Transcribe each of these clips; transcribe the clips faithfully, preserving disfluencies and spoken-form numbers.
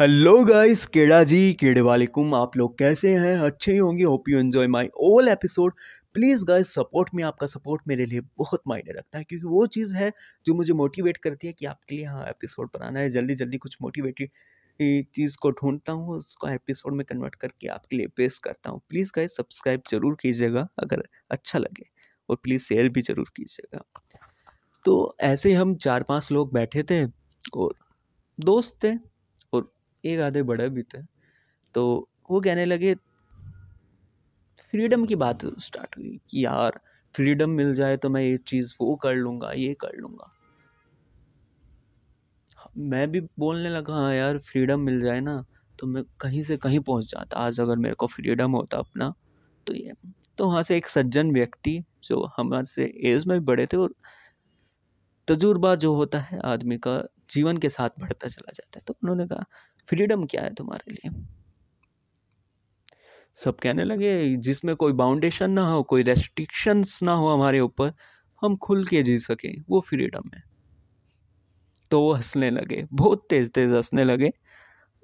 Hello guys, केड़ा जी, केड़े वालेकुम। आप लोग कैसे हैं? अच्छे ही होंगे। Hope you enjoy my all episode. Please guys, support में आपका सपोर्ट मेरे लिए बहुत मायने रखता है, क्योंकि वो चीज़ है जो मुझे मोटिवेट करती है कि आपके लिए हाँ एपिसोड बनाना है। जल्दी जल्दी कुछ मोटिवेटेड चीज़ को ढूंढता हूँ, उसको एपिसोड में कन्वर्ट करके आपके लिए पेश करता हूँ। प्लीज़ गाइस, सब्सक्राइब ज़रूर कीजिएगा अगर अच्छा लगे, और प्लीज़ शेयर भी ज़रूर कीजिएगा। तो ऐसे हम चार पाँच लोग बैठे थे और दोस्त थे, एक आधे बड़ा भी था। तो वो कहने लगे, फ्रीडम की बात स्टार्ट हुई कि यार फ्रीडम मिल जाए तो मैं ये चीज़ वो कर लूँगा, ये कर लूँगा। मैं भी बोलने लगा, हाँ यार फ्रीडम मिल जाए ना तो मैं कहीं से कहीं पहुँच जाता आज, अगर मेरे को फ्रीडम होता अपना तो। ये तो वहाँ से एक सज्जन व्यक्ति जो हमारे से एज में बड़े थे, और तजुर्बा जो होता है आदमी का, जीवन के साथ बढ़ता चला जाता है। तो उन्होंने कहा, फ्रीडम क्या है तुम्हारे लिए? सब कहने लगे, जिसमें कोई बाउंडेशन ना हो, कोई रेस्ट्रिक्शंस ना हो हमारे ऊपर, हम खुल के जी सके, वो फ्रीडम है। तो वो हंसने लगे, बहुत तेज तेज हंसने लगे।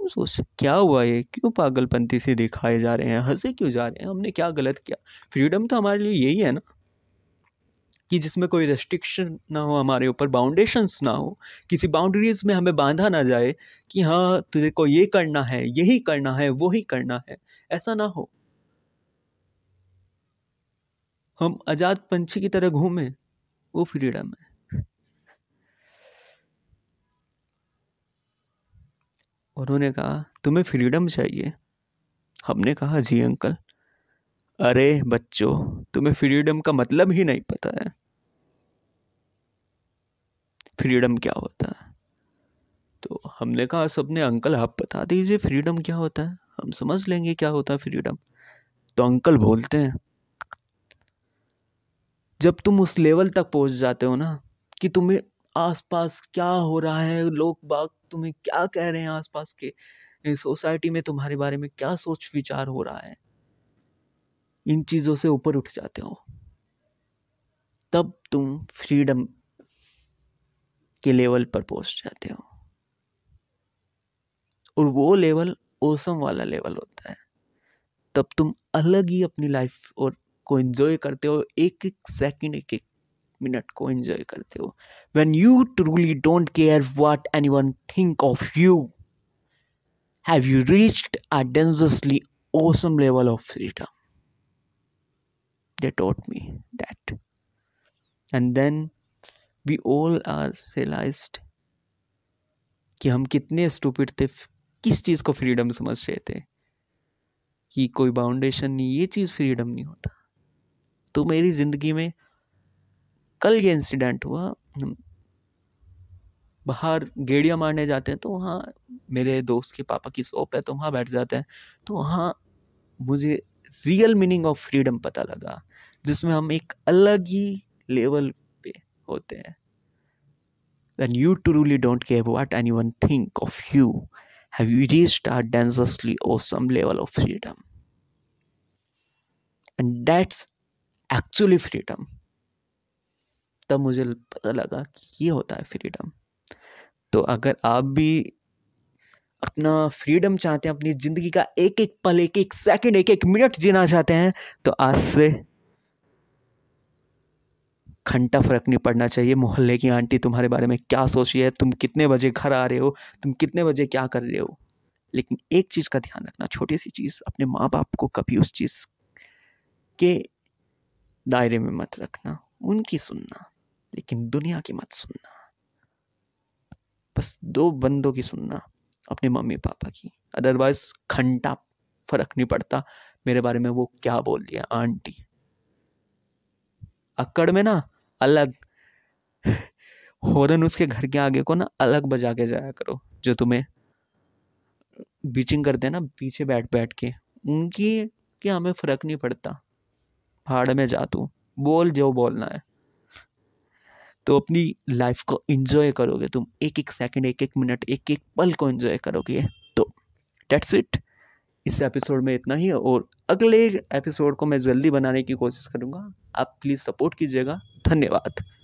सोच, क्या हुआ ये, क्यों पागलपंती से दिखाए जा रहे हैं, हंसे क्यों जा रहे हैं, हमने क्या गलत किया? फ्रीडम तो हमारे लिए यही है ना कि जिसमें कोई रेस्ट्रिक्शन ना हो हमारे ऊपर, बाउंडेशंस ना हो, किसी बाउंड्रीज में हमें बांधा ना जाए कि हाँ तुझे को ये करना है, यही करना है, वो ही करना है, ऐसा ना हो। हम आजाद पंछी की तरह घूमें, वो फ्रीडम है। उन्होंने कहा, तुम्हें फ्रीडम चाहिए? हमने कहा, जी अंकल। अरे बच्चों, तुम्हें फ्रीडम का मतलब ही नहीं पता है, फ्रीडम क्या होता है। तो हमने कहा सबने, अंकल आप बता दीजिए फ्रीडम क्या होता है, हम समझ लेंगे क्या होता है फ्रीडम। तो अंकल बोलते हैं, जब तुम उस लेवल तक पहुंच जाते हो ना कि तुम्हें आसपास क्या हो रहा है, लोग बाग तुम्हें क्या कह रहे हैं, आसपास के सोसाइटी में तुम्हारे बारे में क्या सोच विचार हो रहा है, इन चीज़ों से ऊपर उठ जाते हो, तब तुम फ्रीडम के लेवल पर पहुंच जाते हो। और वो लेवल ओसम वाला लेवल होता है। तब तुम अलग ही अपनी लाइफ और को एंजॉय करते हो, एक एक सेकंड, एक एक मिनट को एंजॉय करते हो। When you truly don't care what anyone think of you, have you reached a dangerously awesome level of freedom. They taught me that. And then we all are realized कि हम कितने stupid थे, किस चीज़ को freedom समझ रहे थे, कि कोई बाउंडेशन नहीं, ये चीज़ freedom नहीं होता। तो मेरी ज़िंदगी में कल ये इंसिडेंट हुआ, बाहर गेड़िया मारने जाते हैं, तो वहाँ मेरे दोस्त के पापा की शॉप है, तो वहाँ बैठ जाते हैं। तो वहाँ मुझे रियल मीनिंग ऑफ फ्रीडम पता लगा, जिसमें हम एक अलग ही लेवल पे होते हैं। When you truly don't care what anyone think of you, have you reached a dangerously awesome level of freedom? And that's actually freedom. तब मुझे पता लगा कि ये होता है फ्रीडम। तो अगर आप भी अपना फ्रीडम चाहते हैं, अपनी ज़िंदगी का एक एक पल, एक एक सेकंड, एक एक मिनट जीना चाहते हैं, तो आज से घंटा फर्क नहीं पड़ना चाहिए मोहल्ले की आंटी तुम्हारे बारे में क्या सोच रही है, तुम कितने बजे घर आ रहे हो, तुम कितने बजे क्या कर रहे हो। लेकिन एक चीज़ का ध्यान रखना, छोटी सी चीज़, अपने माँ बाप को कभी उस चीज़ के दायरे में मत रखना। उनकी सुनना, लेकिन दुनिया की मत सुनना। बस दो बंदों की सुनना, अपने मम्मी पापा की। अदरवाइज घंटा फर्क नहीं पड़ता मेरे बारे में वो क्या बोल रही है आंटी। अक्कड़ में ना अलग हॉर्न, उसके घर के आगे को ना अलग बजा के जाया करो। जो तुम्हें बीचिंग करते हैं ना पीछे बैठ बैठ के, उनकी क्या हमें फर्क नहीं पड़ता, भाड़ में जा तू, बोल जो बोलना है। तो अपनी लाइफ को एंजॉय करोगे तुम, एक एक सेकंड, एक एक मिनट, एक एक पल को एंजॉय करोगे। तो डेट्स इट, इस एपिसोड में इतना ही, और अगले एपिसोड को मैं जल्दी बनाने की कोशिश करूँगा। आप प्लीज़ सपोर्ट कीजिएगा। धन्यवाद।